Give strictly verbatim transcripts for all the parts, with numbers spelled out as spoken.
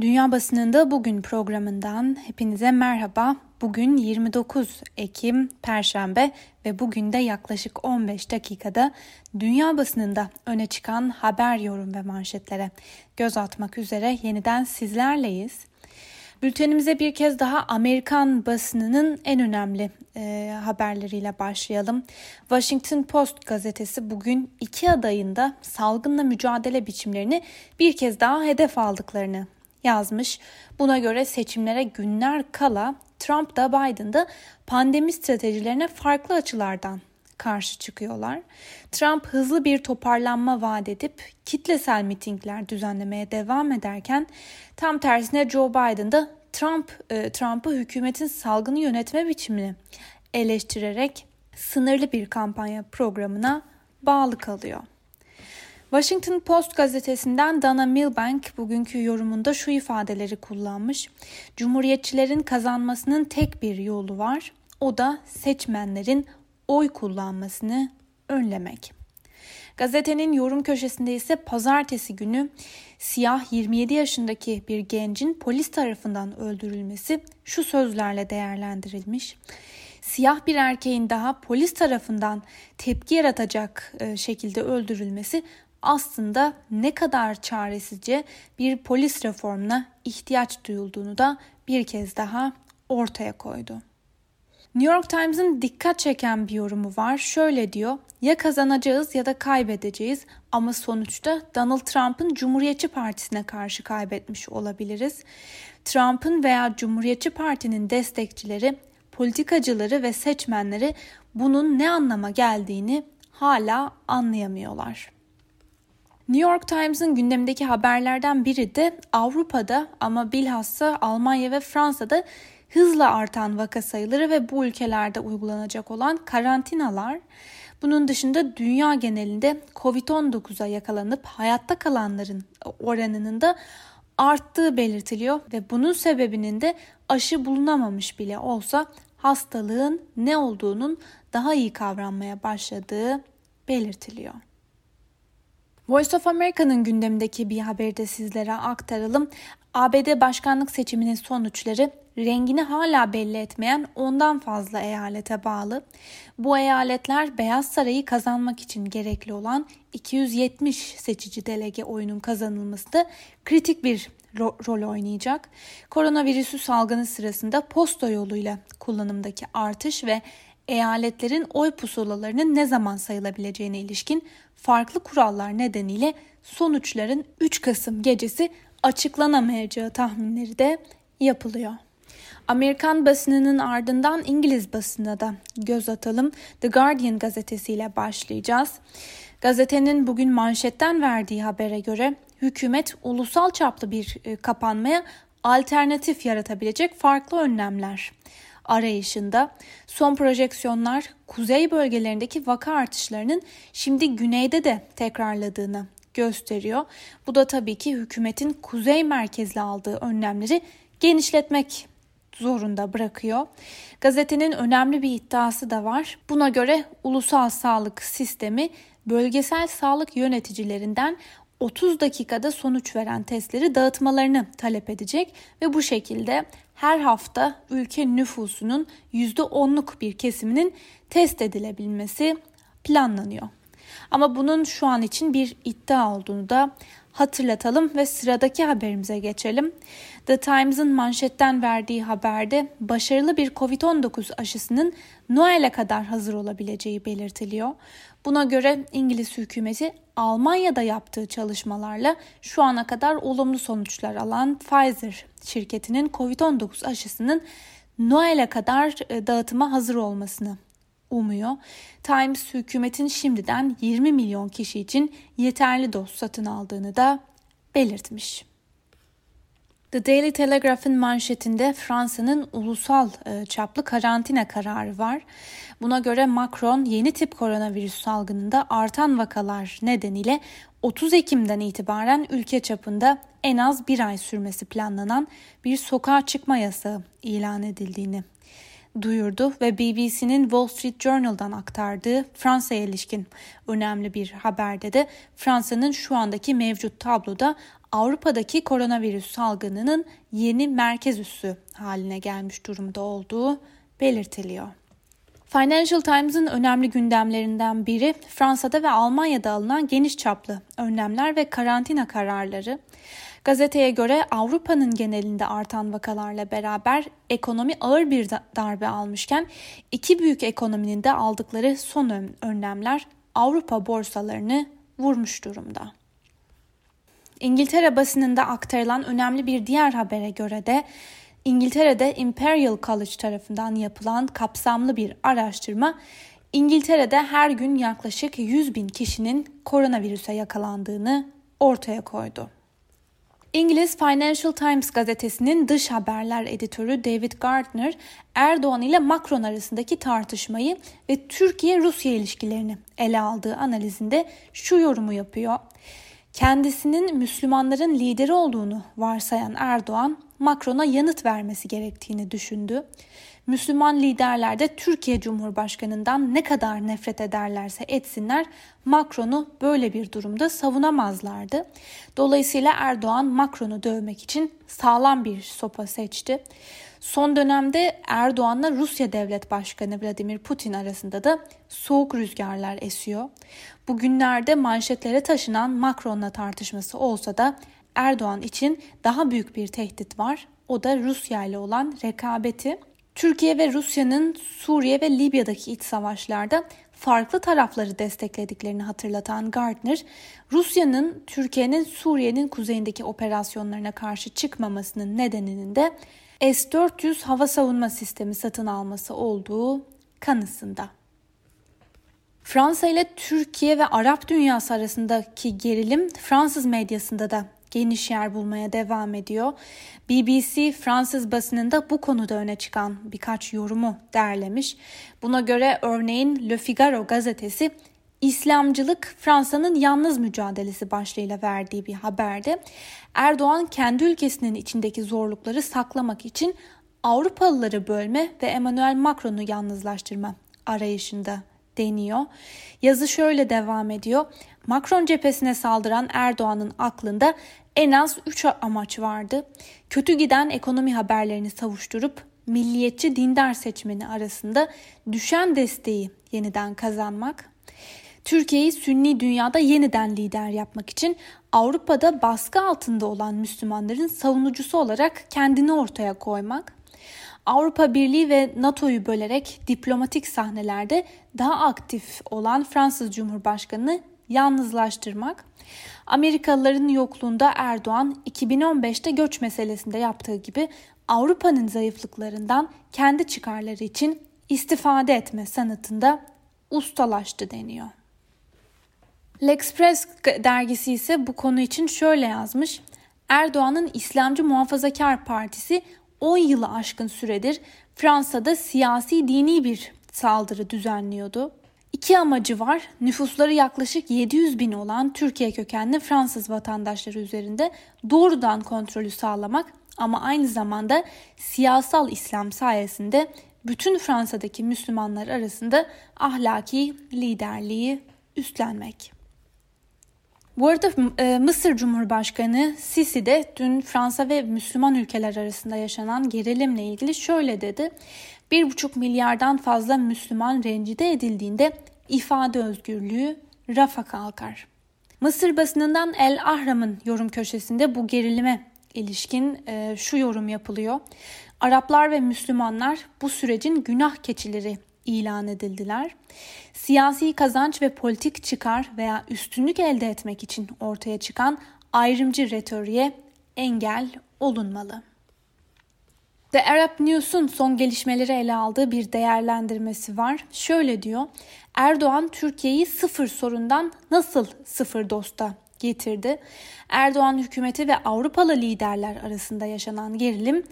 Dünya basınında bugün programından hepinize merhaba. Bugün yirmi dokuz Ekim Perşembe ve bugün de yaklaşık on beş dakikada dünya basınında öne çıkan haber, yorum ve manşetlere göz atmak üzere yeniden sizlerleyiz. Bültenimize bir kez daha Amerikan basınının en önemli e, haberleriyle başlayalım. Washington Post gazetesi bugün iki adayın da salgınla mücadele biçimlerini bir kez daha hedef aldıklarını yazmış. Buna göre seçimlere günler kala Trump da Biden da pandemi stratejilerine farklı açılardan karşı çıkıyorlar. Trump hızlı bir toparlanma vaat edip kitlesel mitingler düzenlemeye devam ederken tam tersine Joe Biden da Trump e, Trump'ı hükümetin salgını yönetme biçimini eleştirerek sınırlı bir kampanya programına bağlı kalıyor. Washington Post gazetesinden Dana Milbank bugünkü yorumunda şu ifadeleri kullanmış. Cumhuriyetçilerin kazanmasının tek bir yolu var. O da seçmenlerin oy kullanmasını önlemek. Gazetenin yorum köşesinde ise pazartesi günü siyah yirmi yedi yaşındaki bir gencin polis tarafından öldürülmesi şu sözlerle değerlendirilmiş. Siyah bir erkeğin daha polis tarafından tepki yaratacak şekilde öldürülmesi aslında ne kadar çaresizce bir polis reformuna ihtiyaç duyulduğunu da bir kez daha ortaya koydu. New York Times'ın dikkat çeken bir yorumu var. Şöyle diyor, ya kazanacağız ya da kaybedeceğiz ama sonuçta Donald Trump'ın Cumhuriyetçi Partisi'ne karşı kaybetmiş olabiliriz. Trump'ın veya Cumhuriyetçi Parti'nin destekçileri, politikacıları ve seçmenleri bunun ne anlama geldiğini hala anlayamıyorlar. New York Times'ın gündemdeki haberlerden biri de Avrupa'da ama bilhassa Almanya ve Fransa'da hızla artan vaka sayıları ve bu ülkelerde uygulanacak olan karantinalar. Bunun dışında dünya genelinde kovid on dokuza yakalanıp hayatta kalanların oranının da arttığı belirtiliyor ve bunun sebebinin de aşı bulunamamış bile olsa hastalığın ne olduğunun daha iyi kavranmaya başladığı belirtiliyor. Voice of America'nın gündemdeki bir haberi de sizlere aktaralım. A B D başkanlık seçiminin sonuçları rengini hala belli etmeyen ondan fazla eyalete bağlı. Bu eyaletler Beyaz Saray'ı kazanmak için gerekli olan iki yüz yetmiş seçici delege oyunun kazanılması da kritik bir rol oynayacak. Koronavirüsü salgını sırasında posta yoluyla kullanımdaki artış ve eyaletlerin oy pusulalarının ne zaman sayılabileceğine ilişkin farklı kurallar nedeniyle sonuçların üç Kasım gecesi açıklanamayacağı tahminleri de yapılıyor. Amerikan basınının ardından İngiliz basınına da göz atalım. The Guardian gazetesiyle başlayacağız. Gazetenin bugün manşetten verdiği habere göre hükümet ulusal çaplı bir kapanmaya alternatif yaratabilecek farklı önlemler arayışında. Son projeksiyonlar kuzey bölgelerindeki vaka artışlarının şimdi güneyde de tekrarladığını gösteriyor. Bu da tabii ki hükümetin kuzey merkezli aldığı önlemleri genişletmek zorunda bırakıyor. Gazetenin önemli bir iddiası da var. Buna göre ulusal sağlık sistemi bölgesel sağlık yöneticilerinden otuz dakikada sonuç veren testleri dağıtmalarını talep edecek ve bu şekilde her hafta ülke nüfusunun yüzde onluk bir kesiminin test edilebilmesi planlanıyor. Ama bunun şu an için bir iddia olduğunu da hatırlatalım ve sıradaki haberimize geçelim. The Times'ın manşetten verdiği haberde başarılı bir kovid on dokuz aşısının Noel'e kadar hazır olabileceği belirtiliyor. Buna göre İngiliz hükümeti Almanya'da yaptığı çalışmalarla şu ana kadar olumlu sonuçlar alan Pfizer şirketinin kovid on dokuz aşısının Noel'e kadar dağıtıma hazır olmasını umuyor. Times hükümetin şimdiden yirmi milyon kişi için yeterli doz satın aldığını da belirtmiş. The Daily Telegraph'ın manşetinde Fransa'nın ulusal çaplı karantina kararı var. Buna göre Macron yeni tip koronavirüs salgınında artan vakalar nedeniyle otuz Ekim'den itibaren ülke çapında en az bir ay sürmesi planlanan bir sokağa çıkma yasağı ilan edildiğini duyurdu ve B B C'nin Wall Street Journal'dan aktardığı Fransa'ya ilişkin önemli bir haberde de Fransa'nın şu andaki mevcut tabloda Avrupa'daki koronavirüs salgınının yeni merkez üssü haline gelmiş durumda olduğu belirtiliyor. Financial Times'ın önemli gündemlerinden biri Fransa'da ve Almanya'da alınan geniş çaplı önlemler ve karantina kararları. Gazeteye göre Avrupa'nın genelinde artan vakalarla beraber ekonomi ağır bir darbe almışken iki büyük ekonominin de aldıkları son önlemler Avrupa borsalarını vurmuş durumda. İngiltere basınında aktarılan önemli bir diğer habere göre de İngiltere'de Imperial College tarafından yapılan kapsamlı bir araştırma, İngiltere'de her gün yaklaşık yüz bin kişinin koronavirüse yakalandığını ortaya koydu. İngiliz Financial Times gazetesinin dış haberler editörü David Gardner, Erdoğan ile Macron arasındaki tartışmayı ve Türkiye-Rusya ilişkilerini ele aldığı analizinde şu yorumu yapıyor. Kendisinin Müslümanların lideri olduğunu varsayan Erdoğan, Macron'a yanıt vermesi gerektiğini düşündü. Müslüman liderler de Türkiye Cumhurbaşkanı'ndan ne kadar nefret ederlerse etsinler, Macron'u böyle bir durumda savunamazlardı. Dolayısıyla Erdoğan Macron'u dövmek için sağlam bir sopa seçti. Son dönemde Erdoğan'la Rusya Devlet Başkanı Vladimir Putin arasında da soğuk rüzgarlar esiyor. Bugünlerde manşetlere taşınan Macron'la tartışması olsa da Erdoğan için daha büyük bir tehdit var. O da Rusya ile olan rekabeti. Türkiye ve Rusya'nın Suriye ve Libya'daki iç savaşlarda farklı tarafları desteklediklerini hatırlatan Gardner, Rusya'nın Türkiye'nin Suriye'nin kuzeyindeki operasyonlarına karşı çıkmamasının nedeninin de S dört yüz hava savunma sistemi satın alması olduğu kanısında. Fransa ile Türkiye ve Arap dünyası arasındaki gerilim Fransız medyasında da geniş yer bulmaya devam ediyor. B B C Fransız basınında bu konuda öne çıkan birkaç yorumu derlemiş. Buna göre örneğin Le Figaro gazetesi İslamcılık Fransa'nın yalnız mücadelesi başlığıyla verdiği bir haberde Erdoğan kendi ülkesinin içindeki zorlukları saklamak için Avrupalıları bölme ve Emmanuel Macron'u yalnızlaştırma arayışında deniyor. Yazı şöyle devam ediyor. Macron cephesine saldıran Erdoğan'ın aklında en az üç amaç vardı. Kötü giden ekonomi haberlerini savuşturup milliyetçi dindar seçmeni arasında düşen desteği yeniden kazanmak, Türkiye'yi Sünni dünyada yeniden lider yapmak için Avrupa'da baskı altında olan Müslümanların savunucusu olarak kendini ortaya koymak, Avrupa Birliği ve NATO'yu bölerek diplomatik sahnelerde daha aktif olan Fransız Cumhurbaşkanı'nı yalnızlaştırmak, Amerikalıların yokluğunda Erdoğan iki bin on beşte göç meselesinde yaptığı gibi Avrupa'nın zayıflıklarından kendi çıkarları için istifade etme sanatında ustalaştı deniyor. L'Express dergisi ise bu konu için şöyle yazmış. Erdoğan'ın İslamcı Muhafazakar Partisi on yılı aşkın süredir Fransa'da siyasi dini bir saldırı düzenliyordu. İki amacı var. Nüfusları yaklaşık yedi yüz bin olan Türkiye kökenli Fransız vatandaşları üzerinde doğrudan kontrolü sağlamak ama aynı zamanda siyasal İslam sayesinde bütün Fransa'daki Müslümanlar arasında ahlaki liderliği üstlenmek. Bu arada Mısır Cumhurbaşkanı Sisi de dün Fransa ve Müslüman ülkeler arasında yaşanan gerilimle ilgili şöyle dedi. bir buçuk milyardan fazla Müslüman rencide edildiğinde ifade özgürlüğü rafa kalkar. Mısır basınından El-Ahram'ın yorum köşesinde bu gerilime ilişkin şu yorum yapılıyor. Araplar ve Müslümanlar bu sürecin günah keçileri ilan edildiler. Siyasi kazanç ve politik çıkar veya üstünlük elde etmek için ortaya çıkan ayrımcı retoriğe engel olunmalı. The Arab News'un son gelişmeleri ele aldığı bir değerlendirmesi var. Şöyle diyor, Erdoğan Türkiye'yi sıfır sorundan nasıl sıfır dosta getirdi? Erdoğan hükümeti ve Avrupalı liderler arasında yaşanan gerilim,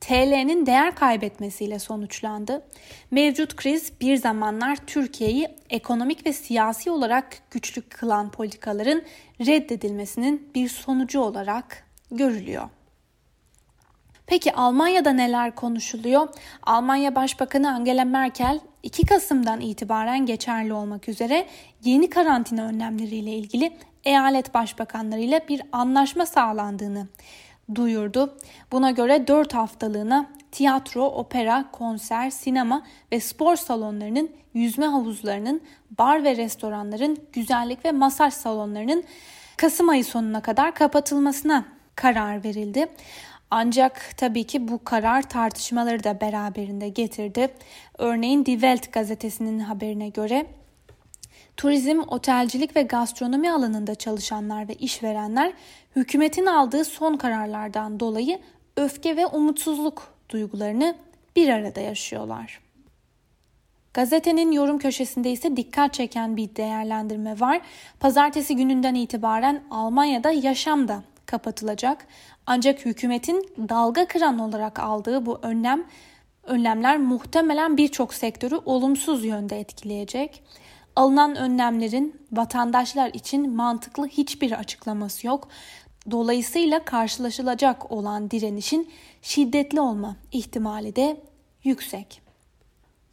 T L'nin değer kaybetmesiyle sonuçlandı. Mevcut kriz bir zamanlar Türkiye'yi ekonomik ve siyasi olarak güçlü kılan politikaların reddedilmesinin bir sonucu olarak görülüyor. Peki Almanya'da neler konuşuluyor? Almanya Başbakanı Angela Merkel iki Kasım'dan itibaren geçerli olmak üzere yeni karantina önlemleriyle ilgili eyalet başbakanlarıyla bir anlaşma sağlandığını duyurdu. Buna göre dört haftalığına tiyatro, opera, konser, sinema ve spor salonlarının, yüzme havuzlarının, bar ve restoranların, güzellik ve masaj salonlarının Kasım ayı sonuna kadar kapatılmasına karar verildi. Ancak tabii ki bu karar tartışmaları da beraberinde getirdi. Örneğin Die Welt gazetesinin haberine göre turizm, otelcilik ve gastronomi alanında çalışanlar ve işverenler hükümetin aldığı son kararlardan dolayı öfke ve umutsuzluk duygularını bir arada yaşıyorlar. Gazetenin yorum köşesinde ise dikkat çeken bir değerlendirme var. Pazartesi gününden itibaren Almanya'da yaşam da kapatılacak. Ancak hükümetin dalga kıran olarak aldığı bu önlem, önlemler muhtemelen birçok sektörü olumsuz yönde etkileyecek. Alınan önlemlerin vatandaşlar için mantıklı hiçbir açıklaması yok. Dolayısıyla karşılaşılacak olan direnişin şiddetli olma ihtimali de yüksek.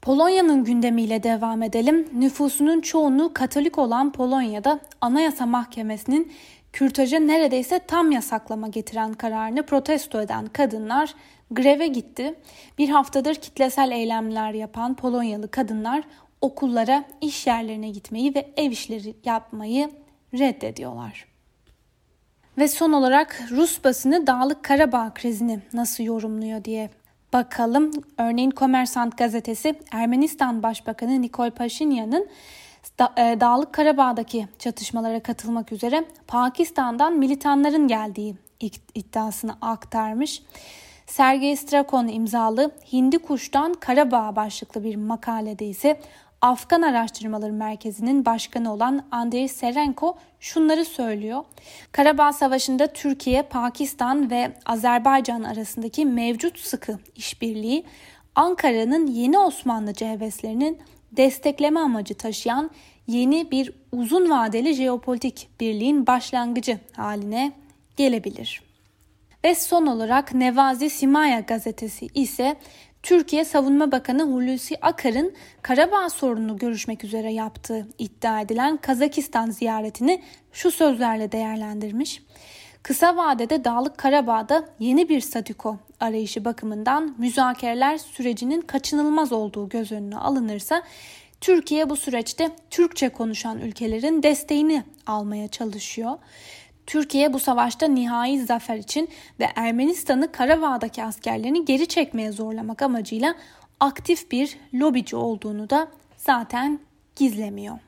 Polonya'nın gündemiyle devam edelim. Nüfusunun çoğunluğu Katolik olan Polonya'da Anayasa Mahkemesi'nin kürtajı neredeyse tam yasaklama getiren kararını protesto eden kadınlar greve gitti. Bir haftadır kitlesel eylemler yapan Polonyalı kadınlar okullara, iş yerlerine gitmeyi ve ev işleri yapmayı reddediyorlar. Ve son olarak Rus basını Dağlık Karabağ krizini nasıl yorumluyor diye bakalım. Örneğin Komersant gazetesi Ermenistan Başbakanı Nikol Paşinyan'ın Dağlık Karabağ'daki çatışmalara katılmak üzere Pakistan'dan militanların geldiği iddiasını aktarmış. Sergey Strakon imzalı Hindikuş'tan Karabağ başlıklı bir makalede ise Afgan Araştırmaları Merkezi'nin başkanı olan Andrei Serenko şunları söylüyor. Karabağ Savaşı'nda Türkiye, Pakistan ve Azerbaycan arasındaki mevcut sıkı işbirliği, Ankara'nın yeni Osmanlıcı heveslerinin destekleme amacı taşıyan yeni bir uzun vadeli jeopolitik birliğin başlangıcı haline gelebilir. Ve son olarak Nevazi Simaya gazetesi ise Türkiye Savunma Bakanı Hulusi Akar'ın Karabağ sorununu görüşmek üzere yaptığı iddia edilen Kazakistan ziyaretini şu sözlerle değerlendirmiş. Kısa vadede Dağlık Karabağ'da yeni bir statüko arayışı bakımından müzakereler sürecinin kaçınılmaz olduğu göz önüne alınırsa Türkiye bu süreçte Türkçe konuşan ülkelerin desteğini almaya çalışıyor. Türkiye bu savaşta nihai zafer için ve Ermenistan'ı Karabağ'daki askerlerini geri çekmeye zorlamak amacıyla aktif bir lobici olduğunu da zaten gizlemiyor.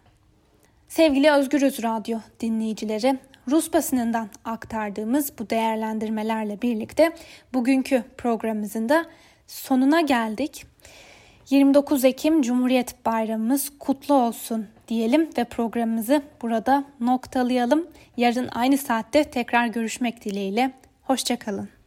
Sevgili Özgürüz Radyo dinleyicileri, Rus basınından aktardığımız bu değerlendirmelerle birlikte bugünkü programımızın da sonuna geldik. yirmi dokuz Ekim Cumhuriyet Bayramımız kutlu olsun diyelim ve programımızı burada noktalayalım. Yarın aynı saatte tekrar görüşmek dileğiyle. Hoşça kalın.